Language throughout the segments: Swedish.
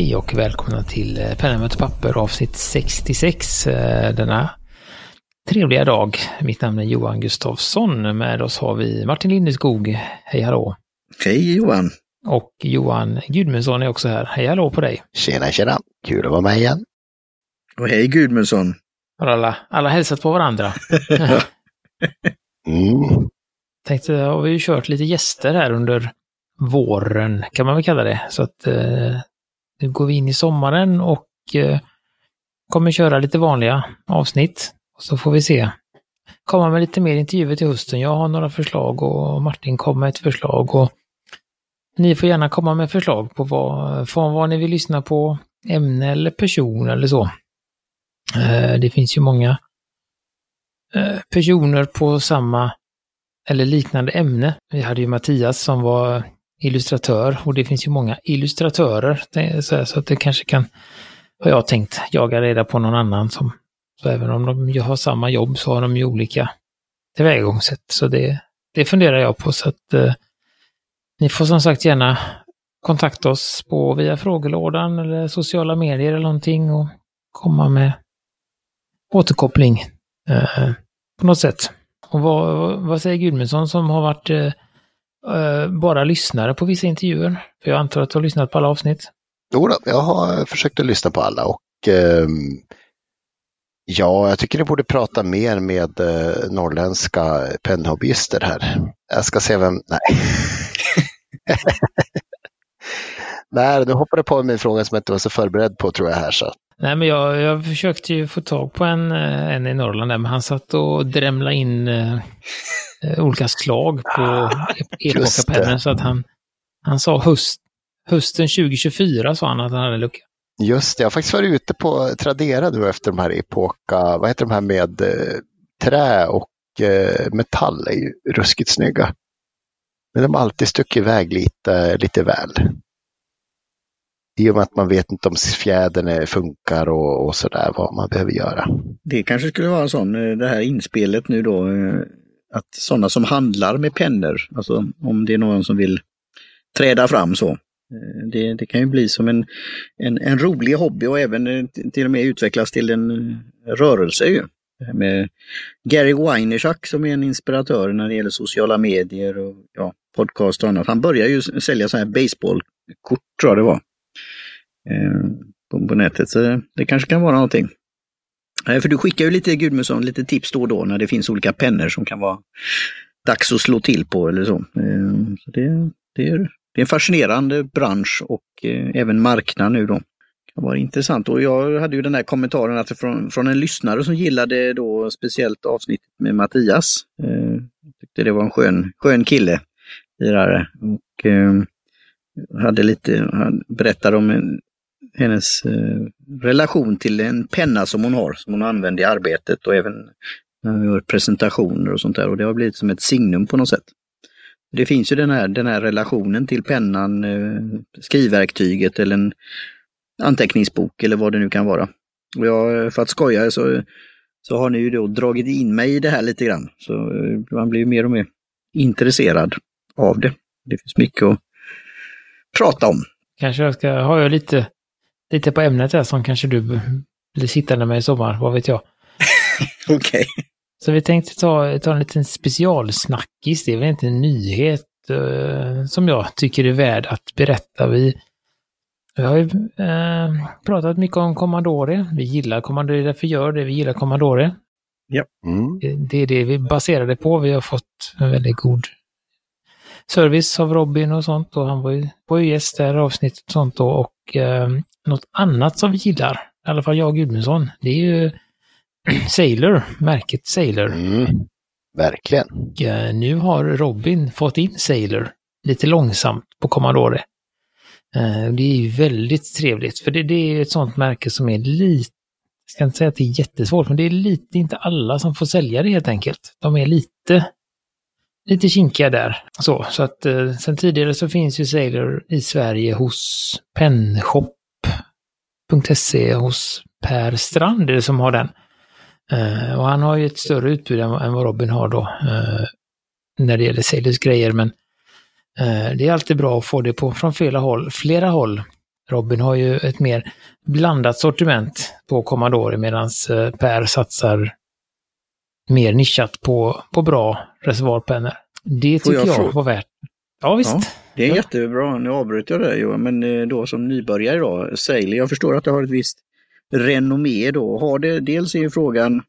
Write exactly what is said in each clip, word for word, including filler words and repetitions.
Hej och välkomna till Pengar och Papper avsnitt sextiosex denna trevliga dag. Mitt namn är Johan Gustafsson. Med oss har vi Martin Lindeskog. Hej hallå. Hej Johan. Och Johan Gudmundsson är också här. Hej hallå på dig. Tjena tjena. Kul att vara med igen. Och hej Gudmundsson. Har alla, alla hälsat på varandra? mm. Tänkte, har vi ju kört lite gäster här under våren, kan man väl kalla det. Så att eh, nu går vi in i sommaren och eh, kommer köra lite vanliga avsnitt. Och så får vi se. Kommer med lite mer intervjuer till hösten. Jag har några förslag och Martin kommer med ett förslag. Och ni får gärna komma med förslag på vad, från vad ni vill lyssna på, ämne eller person eller så. Eh, det finns ju många eh, personer på samma eller liknande ämne. Vi hade ju Mattias som var illustratör och det finns ju många illustratörer. Så att det kanske kan, har jag tänkt, jaga reda på någon annan som, så även om de har samma jobb så har de ju olika tillvägagångssätt. Så det, det funderar jag på. Så att eh, ni får som sagt gärna kontakta oss på via frågelådan eller sociala medier eller någonting och komma med återkoppling eh, på något sätt. Och vad, vad säger Gudmundsson som har varit eh, bara lyssnare på vissa intervjuer? För jag antar att du har lyssnat på alla avsnitt. Jo då, jag har försökt att lyssna på alla och eh, ja, jag tycker ni borde prata mer med eh, norrländska pennhobbyster här. Jag ska se vem... Nej. Nej, du hoppade på min fråga som jag inte var så förberedd på tror jag här så. Nej, men jag, jag försökte ju få tag på en, en i Norrland där, men han satt och drämla in eh, olika slag på ah, elbaka pennor så att han, han sa höst, hösten tjugo tjugofyra sa han att han hade lucka. Just det, jag har faktiskt varit ute på Tradera då efter de här epoka, vad heter de här med eh, trä och eh, metall är ju ruskigt snygga. Men de har alltid stuckit iväg lite, lite väl. I och med att man vet inte om fjädern funkar och, och sådär, vad man behöver göra. Det kanske skulle vara sån, det här inspelet nu då, att sådana som handlar med pennor, alltså om det är någon som vill träda fram så. Det, det kan ju bli som en, en, en rolig hobby och även till och med utvecklas till en rörelse ju. Med Gary Vaynerchuk som är en inspiratör när det gäller sociala medier och ja, podcast och annat. Han börjar ju sälja så här baseballkort tror jag det var. På nätet, så det kanske kan vara någonting. För du skickar ju lite Gudmundsson, lite tips då och då när det finns olika pennor som kan vara dags att slå till på eller så. Så det, det, är, det är en fascinerande bransch och även marknad nu då. Det kan vara intressant. Och jag hade ju den här kommentaren att från, från en lyssnare som gillade då speciellt avsnittet med Mattias. Jag tyckte det var en skön, skön kille lirare. Och hade lite, han berättade om en, hennes eh, relation till en penna som hon har, som hon använder i arbetet och även när hon gör presentationer och sånt där. Och det har blivit som ett signum på något sätt. Det finns ju den här, den här relationen till pennan, eh, skrivverktyget eller en anteckningsbok eller vad det nu kan vara. Och jag, för att skoja så, så har ni ju då dragit in mig i det här lite grann. Så man blir ju mer och mer intresserad av det. Det finns mycket att prata om. Kanske jag ska ha jag lite, lite på ämnet här som kanske du blir sittande med i sommar, vad vet jag. Okej. Okay. Så vi tänkte ta, ta en liten specialsnackis, det är väl inte en nyhet eh, som jag tycker är värd att berätta. Vi, vi har ju eh, pratat mycket om Commodore, vi gillar Commodore, därför gör det, vi gillar Commodore. Ja. Mm. Det, det är det vi baserade på, vi har fått en väldigt god service av Robin och sånt och han var ju på gäst där avsnittet och sånt då och eh, något annat som vi gillar, i alla fall jag och Gudmundsson, det är ju Sailor, märket Sailor. Mm, verkligen. Och, eh, nu har Robin fått in Sailor lite långsamt på Commodore. Eh, det är ju väldigt trevligt för det, det är ett sånt märke som är lite, jag ska inte säga att det är jättesvårt men det är lite inte alla som får sälja det helt enkelt. De är lite Lite kinkiga där. Så, så att eh, sen tidigare så finns ju Sailor i Sverige hos penshop punkt se hos Per Strand det som har den. Eh, och han har ju ett större utbud än, än vad Robin har då eh, när det gäller Sailors grejer men eh, det är alltid bra att få det på från flera håll, flera håll. Robin har ju ett mer blandat sortiment på Commodore, medan Per satsar mer nischat på, på bra reservoarpennor. Det tycker jag, jag var värt. Ja, visst. Ja, det är ja. jättebra. Nu avbryter jag det, Johan, men då som nybörjare idag, Sailor, jag förstår att det har ett visst renommé då. Har det, dels är ju frågan,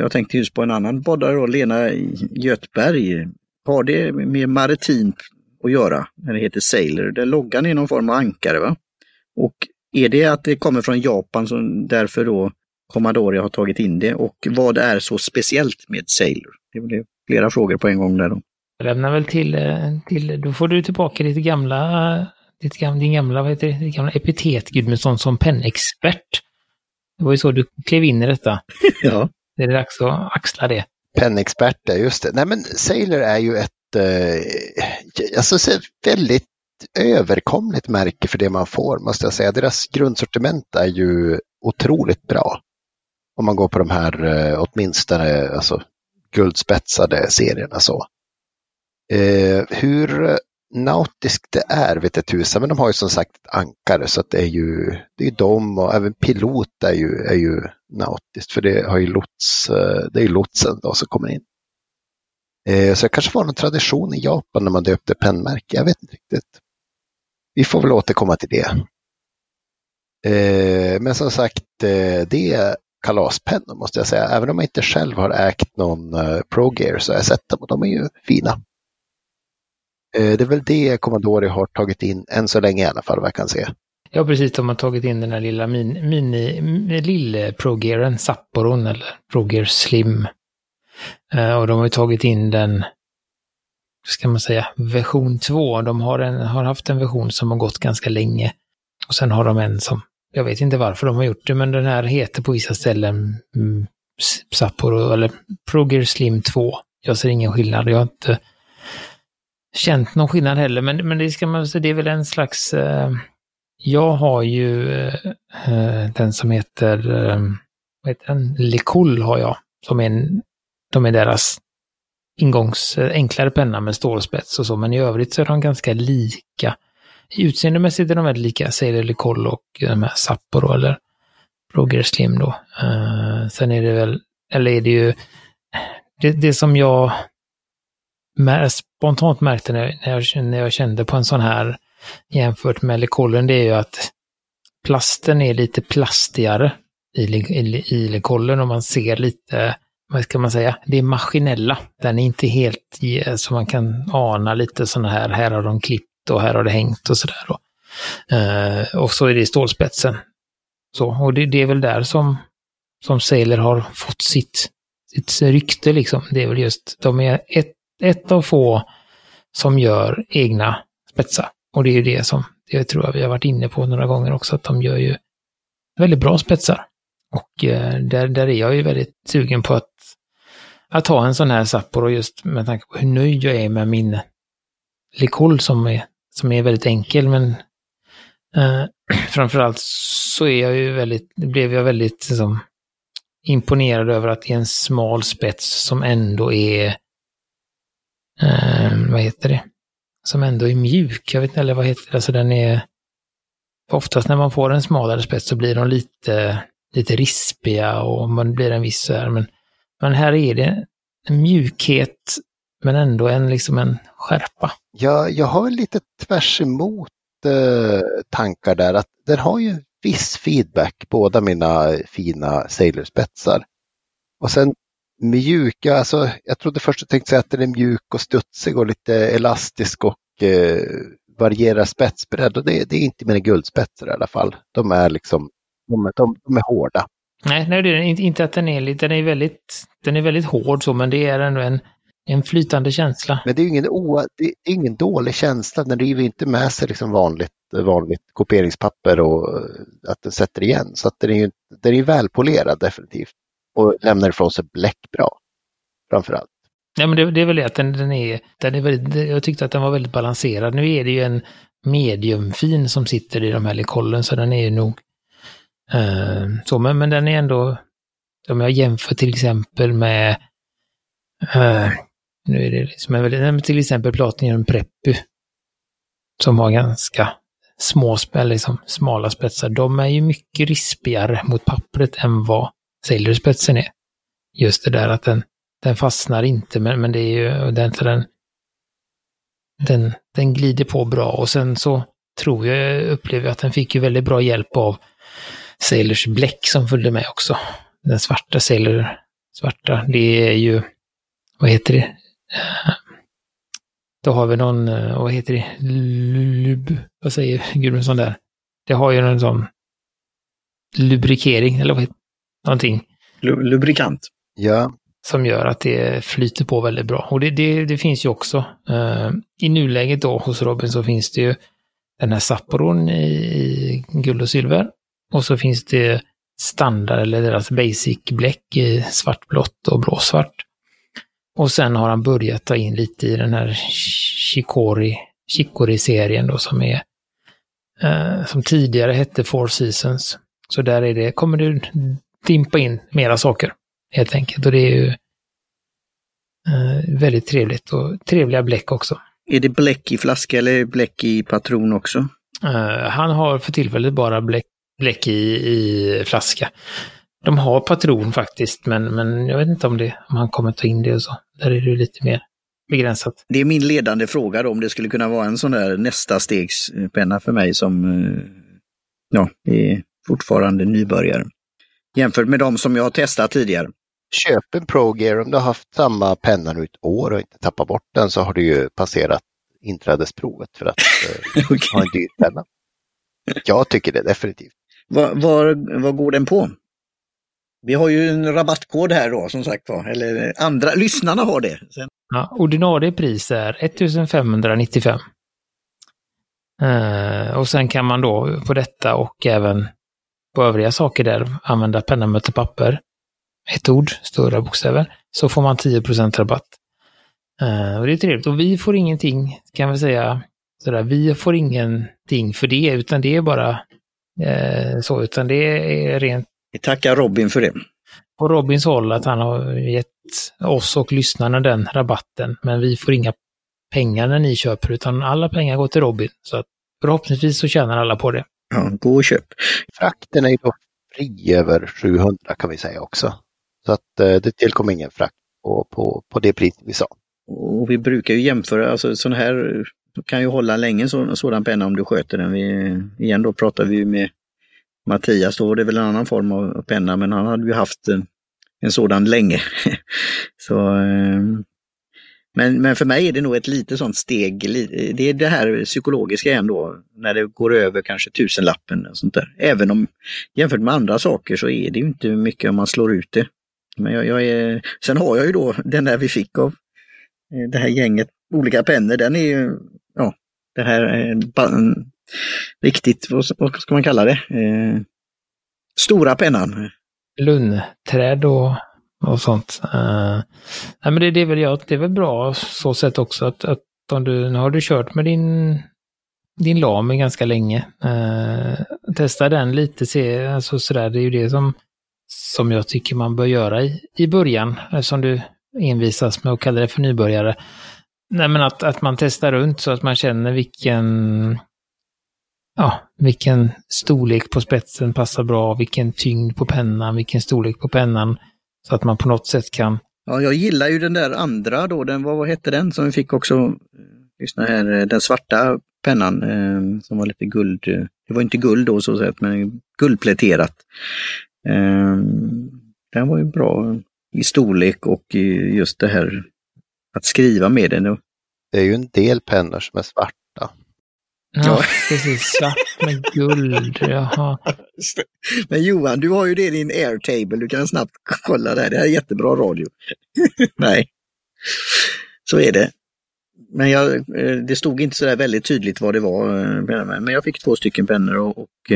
jag tänkte just på en annan poddare då, Lena Götberg. Har det med maritimt att göra när det heter Sailor? Den loggan är någon form av ankare, va? Och är det att det kommer från Japan, så därför då Commodore har tagit in det? Och vad är så speciellt med Sailor? Det blev flera frågor på en gång där då. Jag lämnar väl till, till då får du tillbaka ditt gamla, ditt gamla, din gamla, vad heter det, ditt gamla epitet, Gudmundsson, som pennexpert. Det var ju så du klev in i detta. Ja. Det är dags att axla det. Pennexperter, just det. Nej, men Sailor är ju ett eh, alltså, väldigt överkomligt märke för det man får, måste jag säga. Deras grundsortiment är ju otroligt bra. Om man går på de här eh, åtminstone alltså, guldspetsade serierna så. Eh, hur nautiskt det är vet jag tusen, men de har ju som sagt ett ankare, så att det är ju det är de, och även pilot är ju, är ju nautiskt, för det har ju lots, det är ju lotsen då som kommer in. Eh, så det kanske var någon tradition i Japan när man döpte pennmärke, jag vet inte riktigt. Vi får väl återkomma till det. Eh, men som sagt, eh, det är kalaspennor måste jag säga, även om jag inte själv har ägt någon eh, Progear så har jag sett dem och de är ju fina. Det är väl det Commodore har tagit in än så länge i alla fall, vad jag kan se. Ja, precis. De har tagit in den här lilla min, mini, lille Progearen, Sapporon, eller Progear Slim. Eh, och de har ju tagit in den, ska man säga, version två. De har, en, har haft en version som har gått ganska länge. Och sen har de en som, jag vet inte varför de har gjort det, men den här heter på vissa ställen mm, Sapporo, eller Progear Slim två. Jag ser ingen skillnad. Jag har inte känt någon skillnad heller, men, men det ska man säga, det är väl en slags eh, jag har ju eh, den som heter eh, vad heter den? Likol har jag, som är en, de är deras ingångs, eh, enklare penna med stålspets och så, men i övrigt så är de ganska lika. Utseendemässigt är de väldigt lika, Sailor, Likol och de här Sapporo eller Progear Slim då. Eh, sen är det väl, eller är det ju det, det som jag spontant märkte när jag, när jag kände på en sån här jämfört med Likollen, det är ju att plasten är lite plastigare i, i, i Likollen, och man ser lite, vad ska man säga, det är maskinella. Den är inte helt så man kan ana lite sån här, här har de klippt och här har det hängt och sådär. Uh, och så är det i stålspetsen. Så, och det, det är väl där som, som Sailor har fått sitt, sitt rykte liksom. Det är väl just, de är ett ett av få som gör egna spetsar. Och det är ju det som jag tror vi har varit inne på några gånger också, att de gör ju väldigt bra spetsar. Och eh, där, där är jag ju väldigt sugen på att, att ha en sån här Sapporo, just med tanke på hur nöjd jag är med min Likol som är, som är väldigt enkel, men eh, framförallt så är jag ju väldigt, blev jag väldigt liksom, imponerad över att det är en smal spets som ändå är Um, vad heter det? Som ändå är mjuk, jag vet inte, eller vad heter det? Alltså den är, oftast när man får en smalare spets så blir de lite, lite rispiga och man blir en viss så här, men, men här är det en mjukhet men ändå en, liksom en skärpa. Jag, jag har lite tvärs emot eh, tankar där, att den har ju viss feedback, båda mina fina Sailor-spetsar. Och sen mjuka, alltså jag trodde först jag tänkte säga att den är mjuk och studsig och lite elastisk och eh, varierar spetsbredd, och det, det är inte mina guldspetsar i alla fall. De är liksom, de, de, de är hårda. Nej, nej, det är inte, inte att den är lite, den är väldigt, den är väldigt hård så, men det är ändå en, en flytande känsla. Men det är ju ingen, o, det är ingen dålig känsla, den river inte med sig liksom vanligt, vanligt kopieringspapper och att den sätter igen, så att den är ju, den är välpolerad definitivt. Och lämnar ifrån sig bläck bra, framförallt. Ja, men det, det är väl det att den, den är, den är väldigt, jag tyckte att den var väldigt balanserad. Nu är det ju en mediumfin som sitter i de här Likollen, så den är ju nog eh, så, men, men den är ändå, om jag jämför till exempel med eh, nu är det liksom en väldigt, till exempel Platine Preppy som har ganska små, eller liksom smala spetsar, de är ju mycket rispigare mot pappret än vad Sailor-spetsen är. Just det där att den, den fastnar inte, men, men det är ju den, den, den, den glider på bra. Och sen så tror jag, upplever jag att den fick ju väldigt bra hjälp av Sailors bläck som följde med också. Den svarta Sailor, svarta, det är ju, vad heter det? Då har vi någon, vad heter det? Lub, vad säger Gudmundsson där? Det har ju en sån lubrikering, eller vad heter någonting. Lubrikant. Ja. Som gör att det flyter på väldigt bra. Och det, det, det finns ju också. Uh, I nuläget då hos Robin så finns det ju den här Sapporon i, i guld och silver. Och så finns det standard eller deras basic bläck i svartblått och blåsvart. Och sen har han börjat ta in lite i den här Shikiori, Shikiori-serien då som är eh, som tidigare hette Four Seasons. Så där är det, kommer du dimpa in mera saker helt enkelt. Och det är ju eh, väldigt trevligt och trevliga bläck också. Är det bläck i flaska eller bläck i patron också? Eh, han har för tillfället bara bläck, bläck i, i flaska. De har patron faktiskt, men, men jag vet inte om, det, om han kommer ta in det och så. Där är det lite mer begränsat. Det är min ledande fråga då, om det skulle kunna vara en sån där nästa stegspenna för mig som ja, är fortfarande nybörjare. Jämfört med de som jag har testat tidigare. Köp en Progear, om du har haft samma penna nu ett år och inte tappat bort den så har du ju passerat inträdesprovet för att okay. ha en dyr penna. Jag tycker det definitivt. Var, var, var går den på? Vi har ju en rabattkod här då, som sagt var. Eller andra, lyssnarna har det. Sen. Ja, ordinarie pris är femton nittiofem. Eh, och sen kan man då på detta och även på övriga saker där använda penna, möte, papper. Ett ord, stora bokstäver. Så får man tio procent rabatt. Eh, och det är trevligt. Och vi får ingenting, kan vi säga. Sådär, vi får ingenting för det, utan det är bara eh, så. Utan det är rent. Vi tackar Robin för det. På Robins håll att han har gett oss och lyssnarna den rabatten. Men vi får inga pengar när ni köper, utan alla pengar går till Robin. Så att förhoppningsvis så tjänar alla på det. Ja, gå och köp. Frakten är ju då fri över sjuhundra kan vi säga också. Så att eh, det tillkommer ingen frakt på, på, på det pris vi sa. Och vi brukar ju jämföra, alltså sån här kan ju hålla länge så, sådan penna om du sköter den. Vi, igen då pratar vi ju med Mattias, då var det väl en annan form av penna, men han hade ju haft en, en sådan länge. Så, eh, men, men för mig är det nog ett lite sånt steg, det är det här psykologiska ändå, när det går över kanske tusenlappen och sånt där. Även om jämfört med andra saker så är det ju inte mycket om man slår ut det. Men jag, jag är, sen har jag ju då den där vi fick av det här gänget, olika pennor, den är ju, ja, det här är riktigt, vad ska man kalla det? Eh, stora pennan. Lunnträd och, och sånt. Eh, nej men det, det, är väl, ja, det är väl bra så sätt också att, att om du, nu har du kört med din, din lame ganska länge. Eh, testa den lite, se, alltså sådär, det är ju det som, som jag tycker man bör göra i, i början, eftersom du envisas med att kalla det för nybörjare. Nej men att, att man testar runt så att man känner vilken Ja, vilken storlek på spetsen passar bra, vilken tyngd på pennan, vilken storlek på pennan, så att man på något sätt kan. Ja, jag gillar ju den där andra då, den, vad, vad hette den som vi fick också, just den här, den svarta pennan eh, som var lite guld, det var inte guld då så sett, men guldpläterat. Eh, den var ju bra i storlek och i just det här att skriva med den då. Det är ju en del pennor som är svarta. Ja, precis. Svart med guld. Jaha. Men Johan, du har ju det i din Airtable. Du kan snabbt kolla där. Det här är jättebra radio. Nej, så är det. Men jag, det stod inte så där väldigt tydligt vad det var. Men jag fick två stycken pennor och, och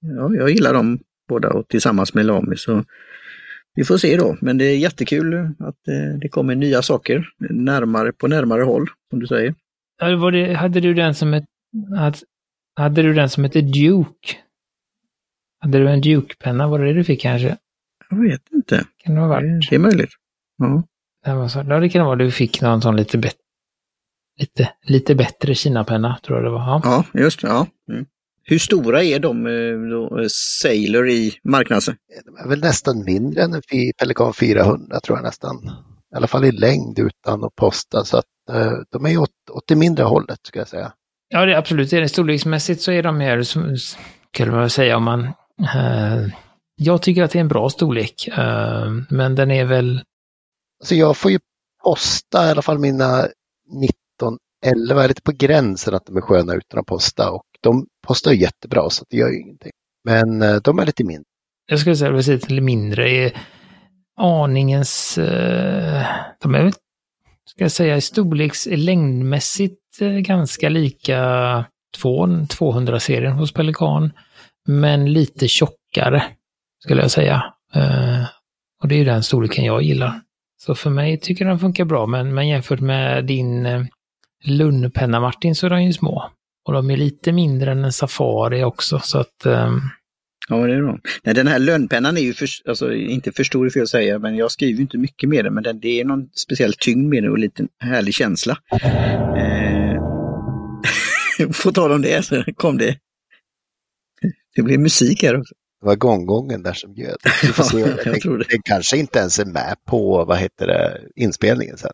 ja, jag gillar dem båda och tillsammans med Lamy. Så vi får se då. Men det är jättekul att det kommer nya saker närmare, på närmare håll, som du säger. Var det, hade du den som ett Hade, hade du den som heter Duke? Hade du en Duke-penna? Var det det du fick kanske? Jag vet inte. Kan det ha varit? Det är möjligt. Ja. Det, var så, det kan vara du fick någon sån lite bättre. lite, lite bättre kinapenna, tror jag det var. Ja, ja just det. Ja. Mm. Hur stora är de då, Sailor i marknaden? De är väl nästan mindre än en Pelikan fyrahundra, tror jag nästan. I alla fall i längd utan att posta, så att eh, de är åt, åt det mindre hållet, ska jag säga. Ja, det är absolut. Det är storleksmässigt så är de här, som kan man säga, om man... Eh, jag tycker att det är en bra storlek, eh, men den är väl... Alltså jag får ju posta i alla fall mina nitton elva, lite på gränsen att de är sköna utan att posta, och de postar ju jättebra, så det gör ju ingenting. Men eh, de är lite mindre. Jag skulle säga att lite mindre är... aningens, de är, ska jag säga, i storleks, längdmässigt ganska lika tvåhundra-serien hos Pelikan, men lite tjockare, skulle jag säga. Och det är ju den storleken jag gillar. Så för mig tycker den funkar bra, men, men jämfört med din Lundpenna, Martin, så är de ju små. Och de är lite mindre än en Safari också, så att... Ja, det är bra. Nej, den här lönnpennan är ju för, alltså, inte för stor för att säga, men jag skriver ju inte mycket med den, men den, det är någon speciell tyngd med den och en liten härlig känsla. Eh, Får tala om det, så kom det. Det blev musik här också. Det var gånggången där som göd. Du får se. Ja, jag tror det. Den kanske inte ens är med på, vad heter det, inspelningen sen.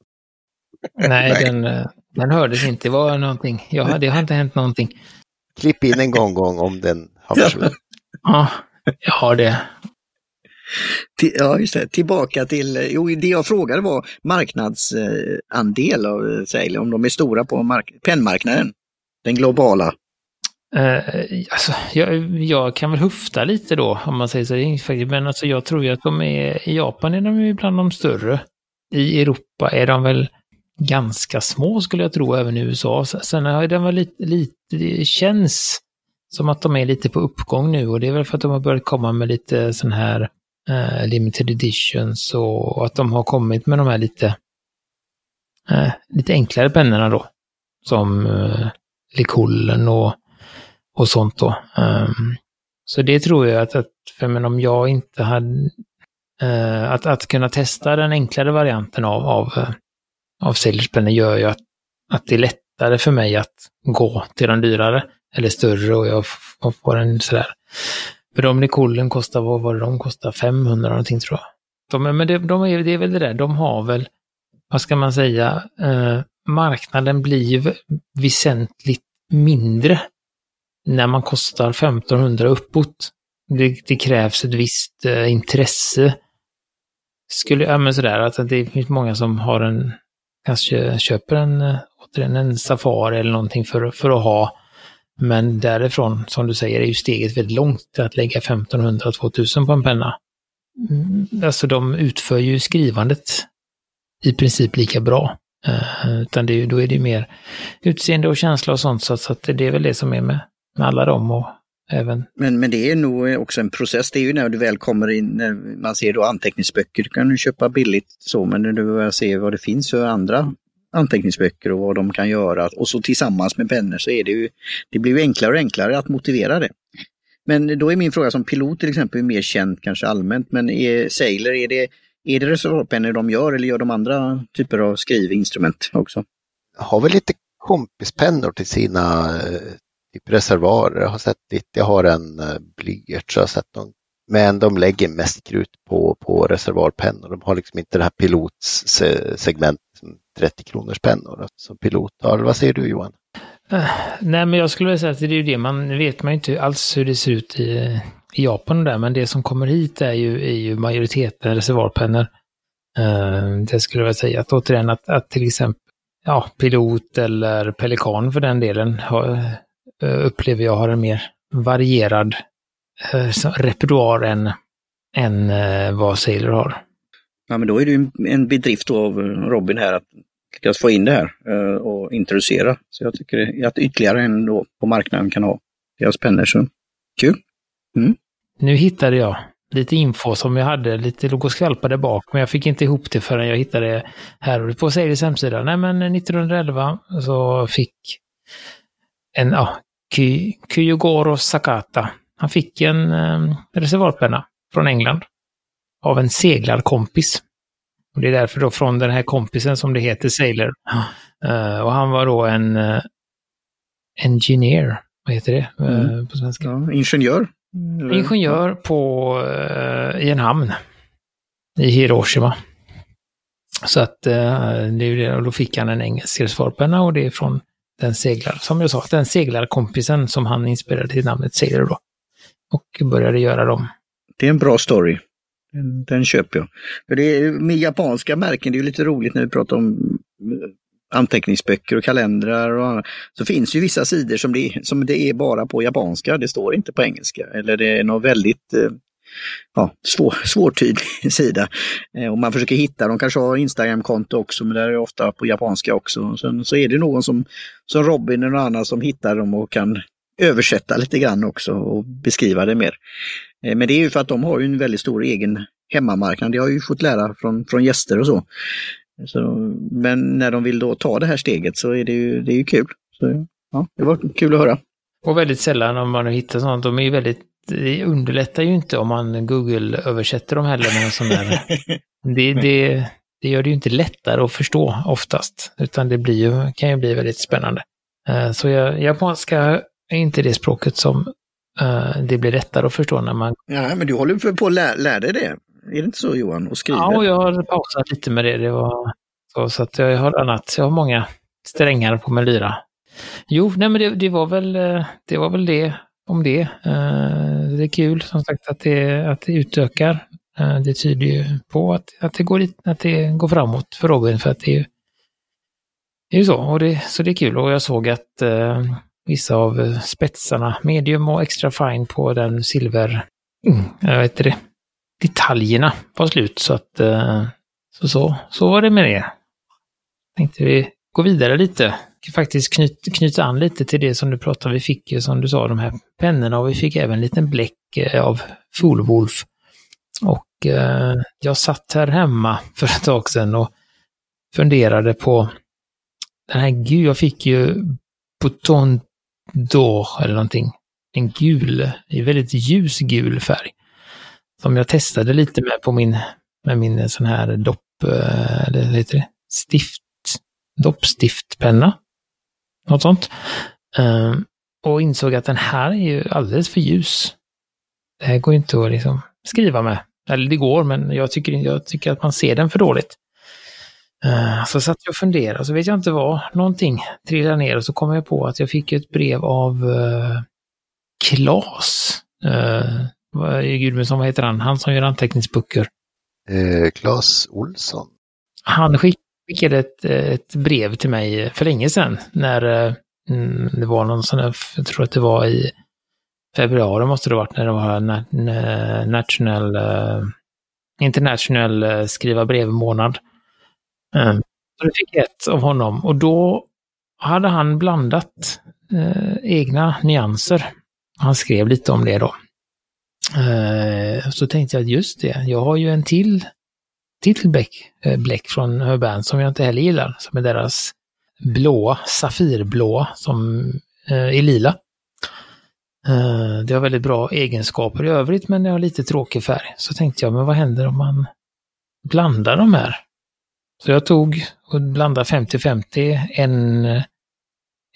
Nej, Nej. Den, den hördes inte. Det var någonting. Ja, det har inte hänt någonting. Klipp in en gånggång om den har försvunnit. Ja, jag har det. Ja, just det. Tillbaka till, jo, det jag frågade var marknadsandel av Sailor, om de är stora på mark- pennmarknaden, den globala. Eh, alltså, jag, jag kan väl hufta lite då, om man säger så. Men alltså, jag tror ju att de är, i Japan är de ju bland de större. I Europa är de väl ganska små, skulle jag tro, även i U S A. Sen har den väl lite, lite, det känns... som att de är lite på uppgång nu, och det är väl för att de har börjat komma med lite sån här eh, limited editions, och att de har kommit med de här lite eh, lite enklare pennorna då, som eh, Likolen och, och sånt då. Um, så det tror jag att, att för men om jag inte hade eh, att, att kunna testa den enklare varianten av, av, av Sailors pennor gör ju att, att det är lättare för mig att gå till den dyrare eller större, och jag får den sådär. För de Nikolen kostar, vad var det de kostar? fem hundra någonting, tror jag. De, men det, de är, det är väl det där, de har väl, vad ska man säga, eh, marknaden blir väsentligt mindre när man kostar femton hundra uppåt. Det, det krävs ett visst eh, intresse. Skulle, ja men sådär, att det finns många som har en, kanske köper en, återigen en Safari eller någonting för, för att ha. Men därifrån, som du säger, är ju steget väldigt långt till att lägga femtonhundra till tvåtusen på en penna. Alltså de utför ju skrivandet i princip lika bra. Uh, utan det, då är det ju mer utseende och känsla och sånt. Så, så att det är väl det som är med, med alla dem och även... Men, men det är nog också en process. Det är ju när du väl kommer in, när man ser då anteckningsböcker, du kan du köpa billigt så. Men när du börjar se vad det finns för andra anteckningsböcker och vad de kan göra, och så tillsammans med pennor, så är det ju, det blir ju enklare och enklare att motivera det. Men då är min fråga, som pilot till exempel, mer känd kanske allmänt, men är Sailor, är det, är det reservatpennor de gör, eller gör de andra typer av skrivinstrument också? Jag har väl lite kompispennor till sina typ reservarer, jag har sett lite, jag har en blyert, så jag har sett dem. Men de lägger mest krut på, på reservarpennor. De har liksom inte det här pilotsegment, trettio kronors pennor som pilot har. Vad säger du, Johan? Nej, men jag skulle vilja säga att det är ju det. Man vet man inte alls hur det ser ut i, i Japan och där. Men det som kommer hit är ju, är ju majoriteten reservarpennor. Det skulle jag vilja säga. Att återigen att, att till exempel ja, pilot eller Pelikan för den delen har, upplever jag har en mer varierad repertoar än, än vad Sailor har. Ja, men då är det ju en bedrift av Robin här att lyckas få in det här och introducera. Så jag tycker att ytterligare en då på marknaden kan ha deras pennor. Så kul! Mm. Nu hittade jag lite info som jag hade, lite låg och skvalpade bak, men jag fick inte ihop det förrän jag hittade här på Sailors hemsida. Nej, men nittonhundraelva så fick en ja, Ky- Kyogoro Sakata. Han fick en eh, reservatpenna från England av en seglarkompis. Och det är därför då från den här kompisen som det heter Sailor. Uh, och han var då en uh, engineer, vad heter det uh, mm. på svenska? Ja, ingenjör. Eller? Ingenjör på, uh, i en hamn i Hiroshima. Så att uh, det är det, och då fick han en engelsk svarpenna, och det är från den seglar, som jag sa, den seglarkompisen som han inspirerade till namnet Sailor då. Och började göra dem. Det är en bra story. Den, den köper jag. För det är, med japanska märken, det är ju lite roligt när vi pratar om anteckningsböcker och kalendrar och annat. Så finns ju vissa sidor som det, som det är bara på japanska. Det står inte på engelska. Eller det är någon väldigt eh, ja, svår, svårtydlig sida. Eh, och man försöker hitta, de kanske har Instagram-konto också, men där är det ofta på japanska också. Och sen så är det någon som, som Robin eller någon annan som hittar dem och kan översätta lite grann också och beskriva det mer. Eh, men det är ju för att de har ju en väldigt stor egen hemmamarknad. Det har jag ju fått lära från, från gäster och så. Så, men när de vill då ta det här steget så är det ju, det är ju kul. Så, ja, det var kul att höra. Och väldigt sällan om man hittar sånt, de är ju väldigt, det underlättar ju inte om man Google-översätter dem heller med en sån där. det, det, det gör det ju inte lättare att förstå oftast, utan det blir ju, kan ju bli väldigt spännande. Så jag, japanska är inte det språket som det blir lättare att förstå när man... Ja, men du håller på att lä- lära dig det. Är det inte så, Johan? Och skriver? Ja, och jag har pausat lite med det. Det var så, så att jag har annat. Jag har många strängar på min lyra. Jo, nej, men det, det var väl det var väl det om det. Det är kul som sagt att det, att det utökar. Det tyder ju på att, att, det går, att det går framåt för Robin, för att det är ju, det är ju så. Och det, så det är kul. Och jag såg att vissa av spetsarna, medium och extra fine på den silver, jag vet inte det, detaljerna var slut, så att så, så, så var det med det. Tänkte vi gå vidare lite, faktiskt knyt, knyta an lite till det som du pratade, vi fick ju som du sa de här pennorna, och vi fick även en liten bläck av Fulwolf, och eh, jag satt här hemma för ett tag sedan och funderade på den här, gud, jag fick ju Bouton d'Or eller någonting, en gul, en väldigt ljusgul färg som jag testade lite med på min, med min sån här dopp, eller heter det? Stift, doppstiftpenna. Något sånt. Um, och insåg att den här är ju alldeles för ljus. Det här går ju inte att liksom skriva med. Eller det går, men jag tycker, jag tycker att man ser den för dåligt. Uh, så satt jag och funderade, så vet jag inte vad. Någonting trillade ner, och så kom jag på att jag fick ett brev av uh, Claes. Uh, Gudmundsson, vad heter han? Han som gör anteckningsböcker. Eh, Claes Olsson. Han skickade ett, ett brev till mig för länge sedan, när mm, det var någon sån här, jag tror att det var i februari måste det ha varit, när det var na, na, national, uh, international uh, skriva brevmånad. Mm. Så det fick ett av honom, och då hade han blandat uh, egna nyanser. Han skrev lite om det då. Så tänkte jag att just det, jag har ju en till Tittleback Black från Herbin som jag inte heller gillar, som är deras blåa, safirblåa, som är lila. Det har väldigt bra egenskaper i övrigt, men det har lite tråkig färg. Så tänkte jag, men vad händer om man blandar de här? Så jag tog och blandade femtio femtio, en,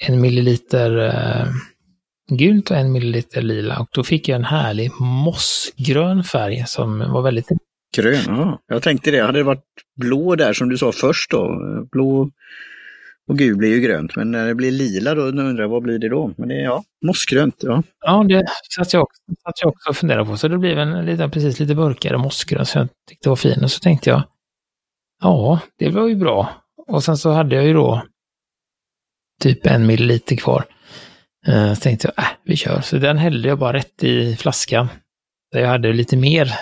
en milliliter gult och en milliliter lila, och då fick jag en härlig mossgrön färg som var väldigt... Grön, ja. Jag tänkte det. Hade det varit blå där som du sa först då? Blå och gul blir ju grönt, men när det blir lila då undrar jag, vad blir det då? Men det är, ja, mossgrönt, ja. Ja, det satt jag också, satt jag också och funderade på. Så det blev en lite, precis lite mörkare mossgrön, så jag tyckte det var fin. Och så tänkte jag, ja, det var ju bra. Och sen så hade jag ju då typ en milliliter kvar. Så tänkte jag, äh, vi kör. Så den hällde jag bara rätt i flaskan. Där jag hade lite mer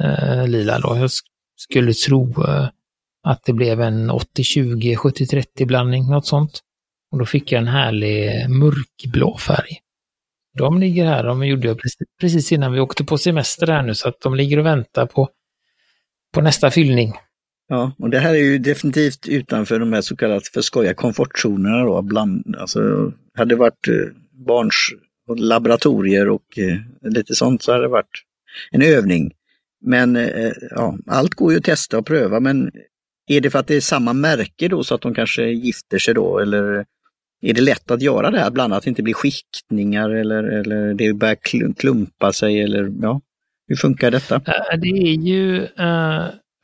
eh, lila då. Jag sk- skulle tro eh, att det blev en åttio tjugo, sjuttio trettio blandning, något sånt. Och då fick jag en härlig mörkblå färg. De ligger här, de gjorde jag precis, precis innan vi åkte på semester här nu. Så att de ligger och väntar på, på nästa fyllning. Ja, och det här är ju definitivt utanför de här så kallat för skoja komfortzonerna då. Bland, alltså, hade det varit barns laboratorier och eh, lite sånt, så hade det varit en övning. Men eh, ja, allt går ju att testa och pröva, men Är det för att det är samma märke då så att de kanske gifter sig då, eller är det lätt att göra det här bland annat att det inte blir skiktningar eller, eller det börjar klumpa sig eller ja, hur funkar detta? Det är ju,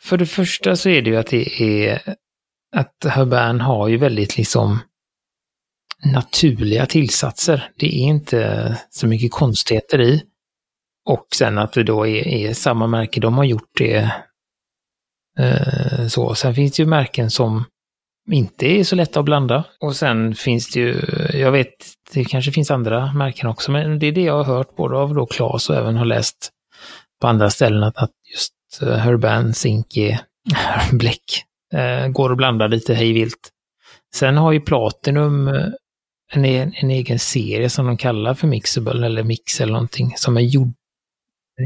för det första så är det ju att det är att Herbin har ju väldigt liksom naturliga tillsatser. Det är inte så mycket konstigheter i. Och sen att det då är, är samma märke, de har gjort det eh, så. Sen finns det ju märken som inte är så lätta att blanda. Och sen finns det ju, jag vet, det kanske finns andra märken också. Men det är det jag har hört både av då Claes och även har läst på andra ställen att, att just Herbin, Zinke, Bläck eh, går att blanda lite hejvilt. Sen har ju Platinum en, en egen serie som de kallar för Mixable eller Mix eller någonting som är gjord,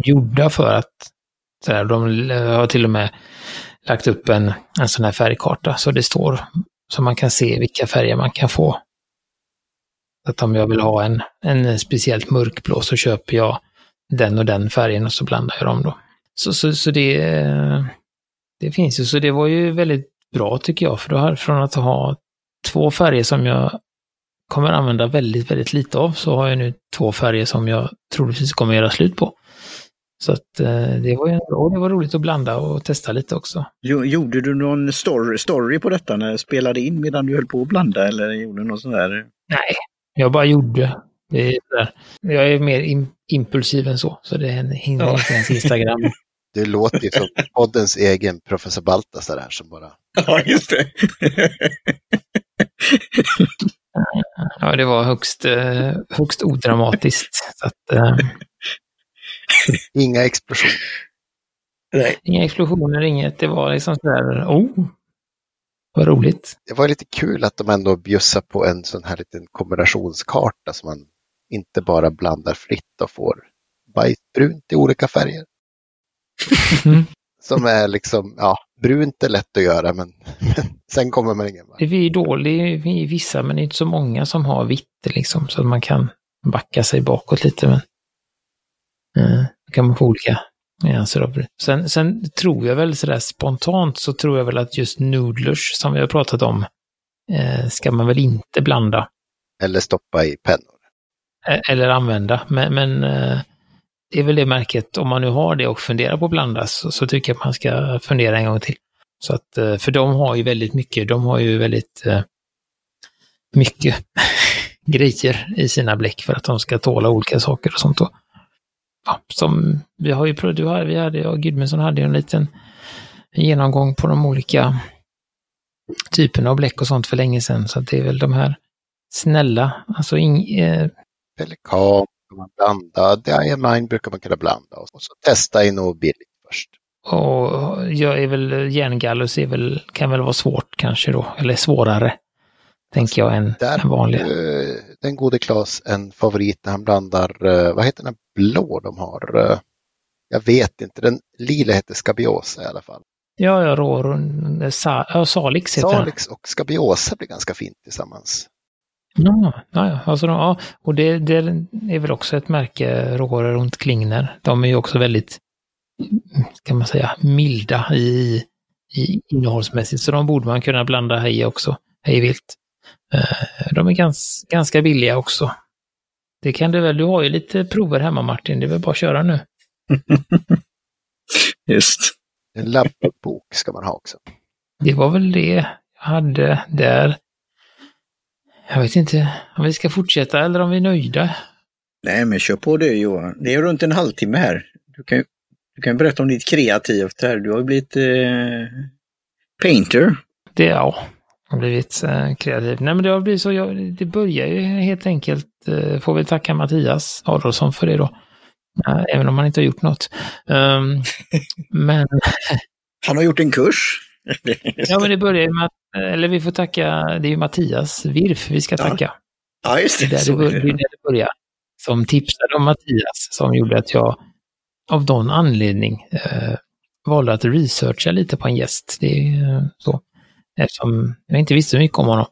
gjorda för att så där, de har till och med lagt upp en, en sån här färgkarta så det står så man kan se vilka färger man kan få. Att om jag vill ha en, en speciellt mörkblå så köper jag den och den färgen och så blandar jag dem då. Så, så, så det, det finns ju, så det var ju väldigt bra tycker jag för då här, från att ha två färger som jag kommer använda väldigt, väldigt lite av så har jag nu två färger som jag troligtvis kommer göra slut på. Så att eh, det var ju bra, det var roligt att blanda och testa lite också. Gjorde du någon story, story på detta när du spelade in medan du höll på att blanda eller gjorde du något sånt där? Nej, jag bara gjorde. Det är, jag är mer in, impulsiv än så, så det hinner ja. Inte ens Instagram. Det låter ju som poddens egen professor Baltasar här som bara... Ja, just det. Ja, det var högst, högst odramatiskt. Så att, eh... Inga explosioner. Nej. Inga explosioner, inget. Det var liksom sådär, oh, vad roligt. Det var lite kul att de ändå bjussade på en sån här liten kombinationskarta som man inte bara blandar fritt och får bajsbrunt i olika färger. Mm. Som är liksom, ja, brunt är lätt att göra, men, men sen kommer man ingen. Det är dåligt, vi är vissa, men det är inte så många som har vitt liksom, så att man kan backa sig bakåt lite, men eh, kan man få olika nyanser. Sen, sen tror jag väl sådär spontant så tror jag väl att just noodlers som vi har pratat om eh, ska man väl inte blanda. Eller stoppa i pennor. Eller använda, men, men eh, det är väl det märket, om man nu har det och funderar på att blanda så, så tycker jag att man ska fundera en gång till. Så att, för de har ju väldigt mycket, de har ju väldigt eh, mycket grejer i sina bläck för att de ska tåla olika saker och sånt. Och, ja, som vi har ju, du har, vi hade, och Gudmundsson hade ju en liten genomgång på de olika typerna av bläck och sånt för länge sedan. Så att det är väl de här snälla, alltså in, eh, pelikan. Man blanda, diamine brukar man kunna blanda och så testa in och billigt först. Och jag är väl järngallus är väl, kan väl vara svårt kanske då, eller svårare tänker jag än vanliga. Den gode Claes, en favorit när han blandar, vad heter den blå de har? Jag vet inte, den lila heter Skabiosa i alla fall. Ja, ja, rå, sa, ja Salix heter Salix och Skabiosa blir ganska fint tillsammans. Ja, ja, alltså, ja, och det, det är väl också ett märke råare runt Klingner. De är ju också väldigt, kan man säga, milda i, i innehållsmässigt. Så de borde man kunna blanda här i också, här i vilt. De är gans, ganska billiga också. Det kan du väl, du har ju lite prover hemma Martin, det är väl bara att köra nu. Just. En lappbok ska man ha också. Det var väl det jag hade där. Jag vet inte om vi ska fortsätta eller om vi är nöjda. Nej, men kör på det Johan. Det är runt en halvtimme här. Du kan, du kan berätta om ditt kreativt här. Du har blivit eh, painter. Det, ja, jag har blivit eh, kreativ. Nej, men det har blivit så. Jag, det börjar ju helt enkelt. Eh, får vi tacka Mattias Adolfsson för det då. Ja, även om han inte har gjort något. Um, men... Han har gjort en kurs. Ja, men det börjar med att, eller vi får tacka, det är ju Mattias Wirf vi ska tacka. Ja, ja just det. Det är där det börjar. Som tipsade om Mattias som gjorde att jag av någon anledning eh, valde att researcha lite på en gäst. Det är eh, så. Eftersom jag inte visste mycket om honom.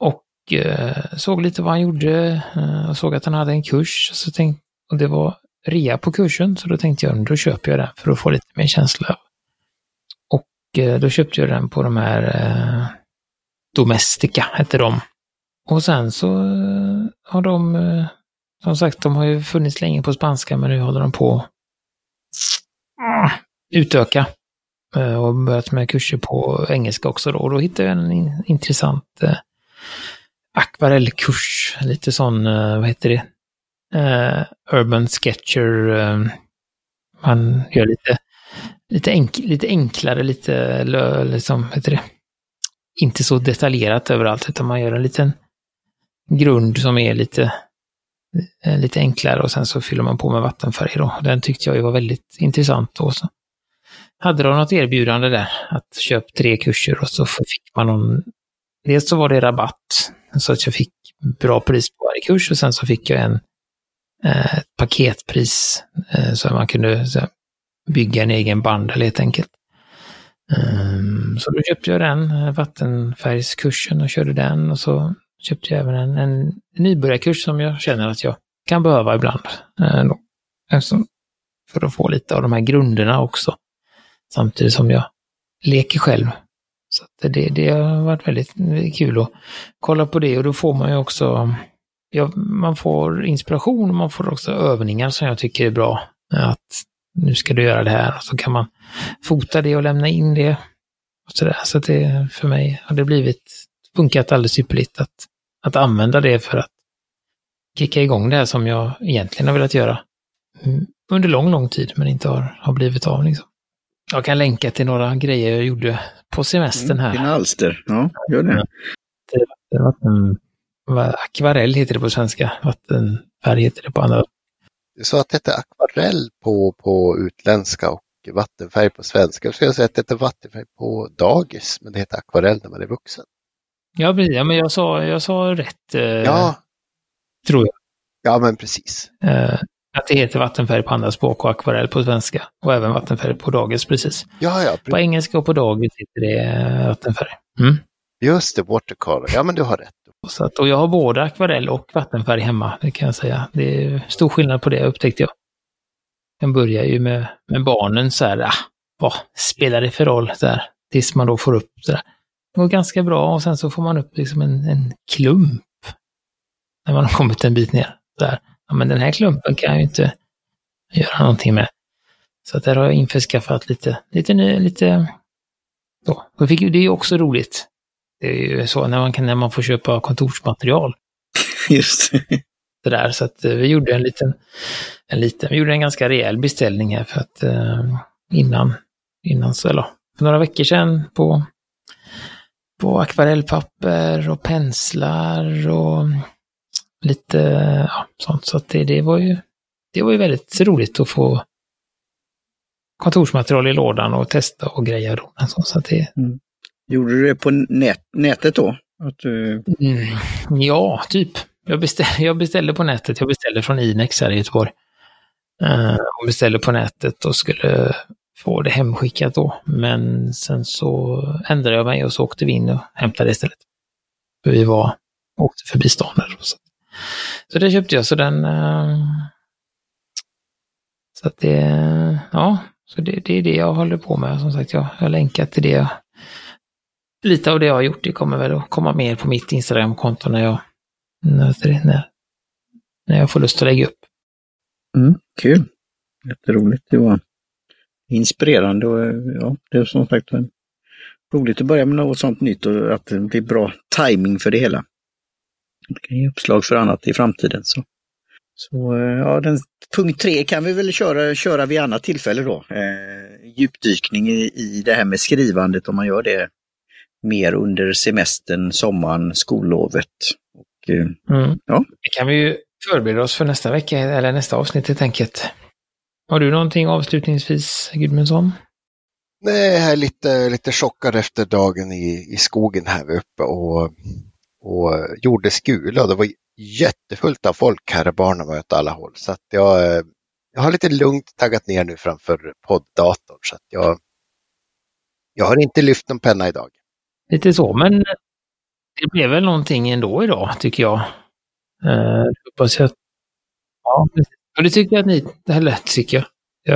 Och eh, såg lite vad han gjorde eh, och såg att han hade en kurs. Så tänkte, och det var rea på kursen så då tänkte jag, då köper jag den för att få lite mer känsla. då köpte jag den på de här eh, Domestika hette de. Och sen så har de, som sagt, de har ju funnits länge på spanska, men nu håller de på utöka och börjat med kurser på engelska också då. Och då hittade jag en in- intressant eh, akvarellkurs, lite sån, eh, vad heter det? Eh, Urban Sketcher. Eh, man gör lite lite, enk- lite enklare, lite lö- liksom, heter det? Inte så detaljerat överallt, utan man gör en liten grund som är lite lite enklare och sen så fyller man på med vattenfärg då. Den tyckte jag ju var väldigt intressant då. Så hade de något erbjudande där att köpa tre kurser och så fick man någon, dels så var det rabatt så att jag fick bra pris på varje kurs och sen så fick jag en eh, ett paketpris eh, så att man kunde så här, bygga en egen band eller helt enkelt. Um, så då köpte jag den vattenfärgskursen och körde den, och så köpte jag även en, en nybörjarkurs som jag känner att jag kan behöva ibland eh, för att få lite av de här grunderna också samtidigt som jag leker själv, så att det, det har varit väldigt kul att kolla på det. Och då får man ju också ja, man får inspiration och man får också övningar som jag tycker är bra, att nu ska du göra det här, och så kan man fota det och lämna in det och så där. Så att det för mig har det blivit funkat alldeles ypperligt att, att använda det för att kicka igång det här som jag egentligen har velat göra under lång, lång tid men inte har, har blivit av liksom. Jag kan länka till några grejer jag gjorde på semestern här. Dina alster, ja, gör det. Vatten, akvarell heter det på svenska, vattenfärg heter det på andra. Du sa att det heter akvarell på, på utländska och vattenfärg på svenska. Så jag säger att det heter vattenfärg på dagis, men det heter akvarell när man är vuxen. Ja, men jag sa, jag sa rätt, eh, ja. Tror jag. Ja, men precis. Eh, att det heter vattenfärg på andra språk och akvarell på svenska. Och även vattenfärg på dagis, precis. Ja, ja, precis. På engelska och på dagis heter det vattenfärg. Mm. Just det, watercolor. Ja, men du har rätt. Så att, och jag har både akvarell och vattenfärg hemma, det kan jag säga. Det är stor skillnad på det, upptäckte jag. Jag börjar ju med, med barnen så här, ah, vad spelar det för roll så här, tills man då får upp så där. Det går ganska bra och sen så får man upp liksom en, en klump när man har kommit en bit ner. Där. Ja, men den här klumpen kan jag ju inte göra någonting med. Så att där har jag införskaffat lite, lite ny, lite då. Och det är ju också roligt. Det är ju så när man, kan, när man får köpa kontorsmaterial. Just det. Det där, så att vi gjorde en liten, en liten, vi gjorde en ganska rejäl beställning här för att innan, innan så, eller för några veckor sedan på på akvarellpapper och penslar och lite ja, sånt. Så att det, det var ju det var ju väldigt roligt att få kontorsmaterial i lådan och testa och greja då. Alltså, så att det, mm. Gjorde du det på nät, nätet då? Att du... mm, ja, typ. Jag beställde, jag beställde på nätet. Jag beställde från Inex här i Göteborg. Uh, och beställde på nätet och skulle få det hemskickat då. Men sen så ändrade jag mig och så åkte vi in och hämtade istället. För vi var, åkte förbi stan. Så. så det köpte jag. Så den... Uh, så att det... Ja, så det, det är det jag håller på med. Som sagt, jag har länkat till det. Lite av det jag har gjort, det kommer väl att komma mer på mitt Instagram-konto när jag när, när jag får lust att lägga upp. Mm, kul. Jätteroligt. Det var inspirerande och ja, det är som sagt roligt att börja med något sånt nytt och att det blir bra timing för det hela. Det kan ge uppslag för annat i framtiden. Så, så ja, den, punkt tre kan vi väl köra, köra vid annat tillfälle då. Eh, djupdykning i, i det här med skrivandet, om man gör det mer under semestern, sommaren, skollovet. Och, mm. ja. Det kan vi ju förbereda oss för nästa vecka eller nästa avsnitt helt enkelt. Har du någonting avslutningsvis, Gudmundsson? Nej, jag är lite, lite chockad efter dagen i, i skogen här uppe och, och gjorde skula. Det var jättefullt av folk här och barnen var åt alla håll. Så att jag, jag har lite lugnt taggat ner nu framför poddatorn. Så att jag, jag har inte lyft någon penna idag. Lite så, men det blev väl någonting ändå idag, tycker jag. Eh, hoppas jag att, ja, och det tycker jag att ni, det här lät, tycker jag.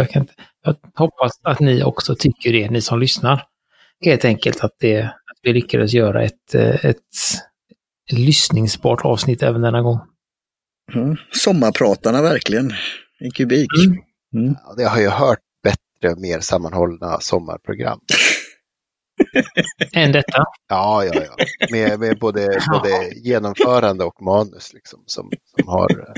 Jag, kan, jag hoppas att ni också tycker det, ni som lyssnar. helt enkelt att, det, att vi lyckades göra ett, ett lyssningsbart avsnitt även denna gång. Mm. Sommarpratarna verkligen i kubik. Mm. Mm. Ja, det har jag hört bättre, mer sammanhållna sommarprogram. Än detta? Ja, ja, ja. Med, med både, både genomförande och manus liksom, som, som har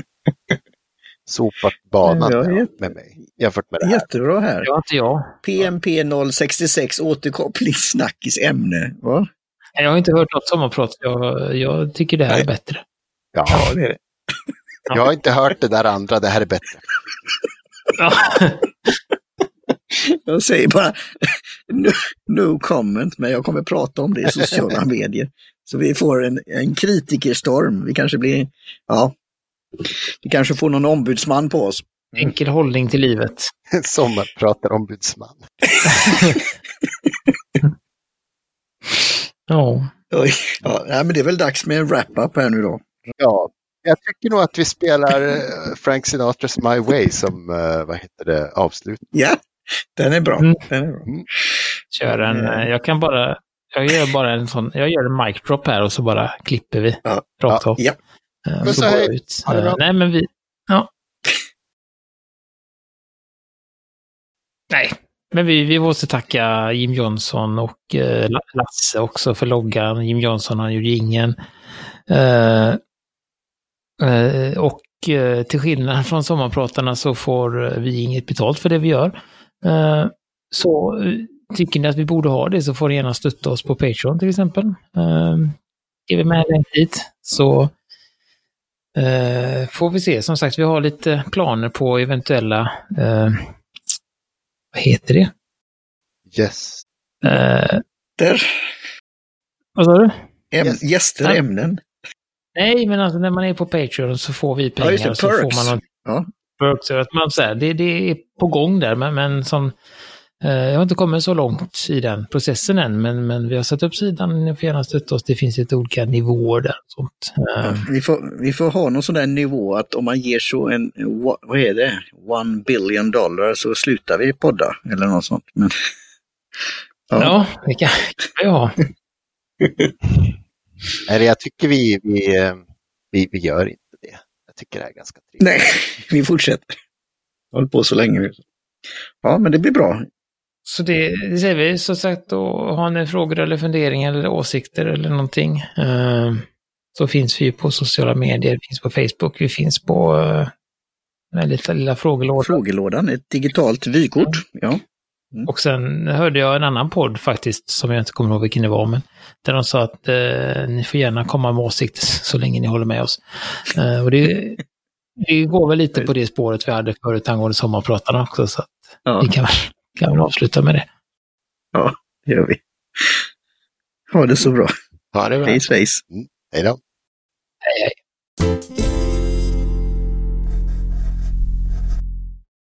sopat banan ja, med, med mig. Jämfört med det här. Jättebra här. Ja, inte jag. P M P noll sex sex återkopplingssnackisämne. Va? Jag har inte hört något sommarprat. Jag, jag tycker det här Nej. Är bättre. Ja, det är det. Jag har inte hört det där andra. Det här är bättre. Ja. Jag säger bara no, no comment, men jag kommer prata om det i sociala medier. Så vi får en, en kritikerstorm. Vi kanske blir, ja, vi kanske får någon ombudsman på oss. Enkel hållning till livet. Sommarpratar ombudsman. Ja. Ja, men det är väl dags med en wrap-up här nu då. Ja. Jag tycker nog att vi spelar Frank Sinatras My Way som, vad heter det, avslut. Ja, den är bra. Mm. Den är bra. Mm. Kör en, jag kan bara, jag gör bara en sån, jag gör en mic drop här och så bara klipper vi. Ja. Rakt ja. Av. Ja. Så så går ut. Nej, men vi, ja. Nej, men vi, vi måste tacka Jim Jonsson och eh, Lasse också för loggan. Jim Jonsson, han gjorde ingen. Eh, Uh, och uh, till skillnad från sommarpratarna så får uh, vi inget betalt för det vi gör. Uh, så uh, tycker ni att vi borde ha det så får ni gärna stötta oss på Patreon till exempel. Uh, är vi med längt dit så uh, får vi se. Som sagt, vi har lite planer på eventuella uh, vad heter det? Yes. Uh, Där. Vad sa du? Äm- yes. Gäster, ämnen. Nej, men alltså när man är på Patreon så får vi pengar ja, och så perks. Får man någon perks. Att man, så här, det, det är på gång där, men, men som, eh, jag har inte kommit så långt i den processen än, men, men vi har satt upp sidan, ni får gärna stötta oss, det finns lite olika nivåer där. Sånt. Ja, vi, får, vi får ha någon sån där nivå att om man ger så en, vad är det, one billion dollar så slutar vi podda eller något sånt. Men, ja. ja, det kan vi ha. Nej, jag tycker vi, vi, vi, vi gör inte det. Jag tycker det är ganska tryggt. Nej, vi fortsätter. Håll på så länge. Ja, men det blir bra. Så det, det säger vi så sagt. Och har ni frågor eller funderingar eller åsikter eller någonting eh, så finns vi ju på sociala medier. Vi finns på Facebook. Vi finns på eh, den lilla, lilla frågelådan. Frågelådan, ett digitalt vykort. Ja. Mm. Och sen hörde jag en annan podd faktiskt som jag inte kommer ihåg vilken det var, men där de sa att eh, ni får gärna komma med åsikter så länge ni håller med oss. Eh, och det, det går väl lite på det spåret vi hade förut angående sommarpratarna också, så att ja. Vi kan, kan väl avsluta med det. Ja, det gör vi. Ha det så bra. Ha det bra. Hej, hej. Hej då. Hej, hej.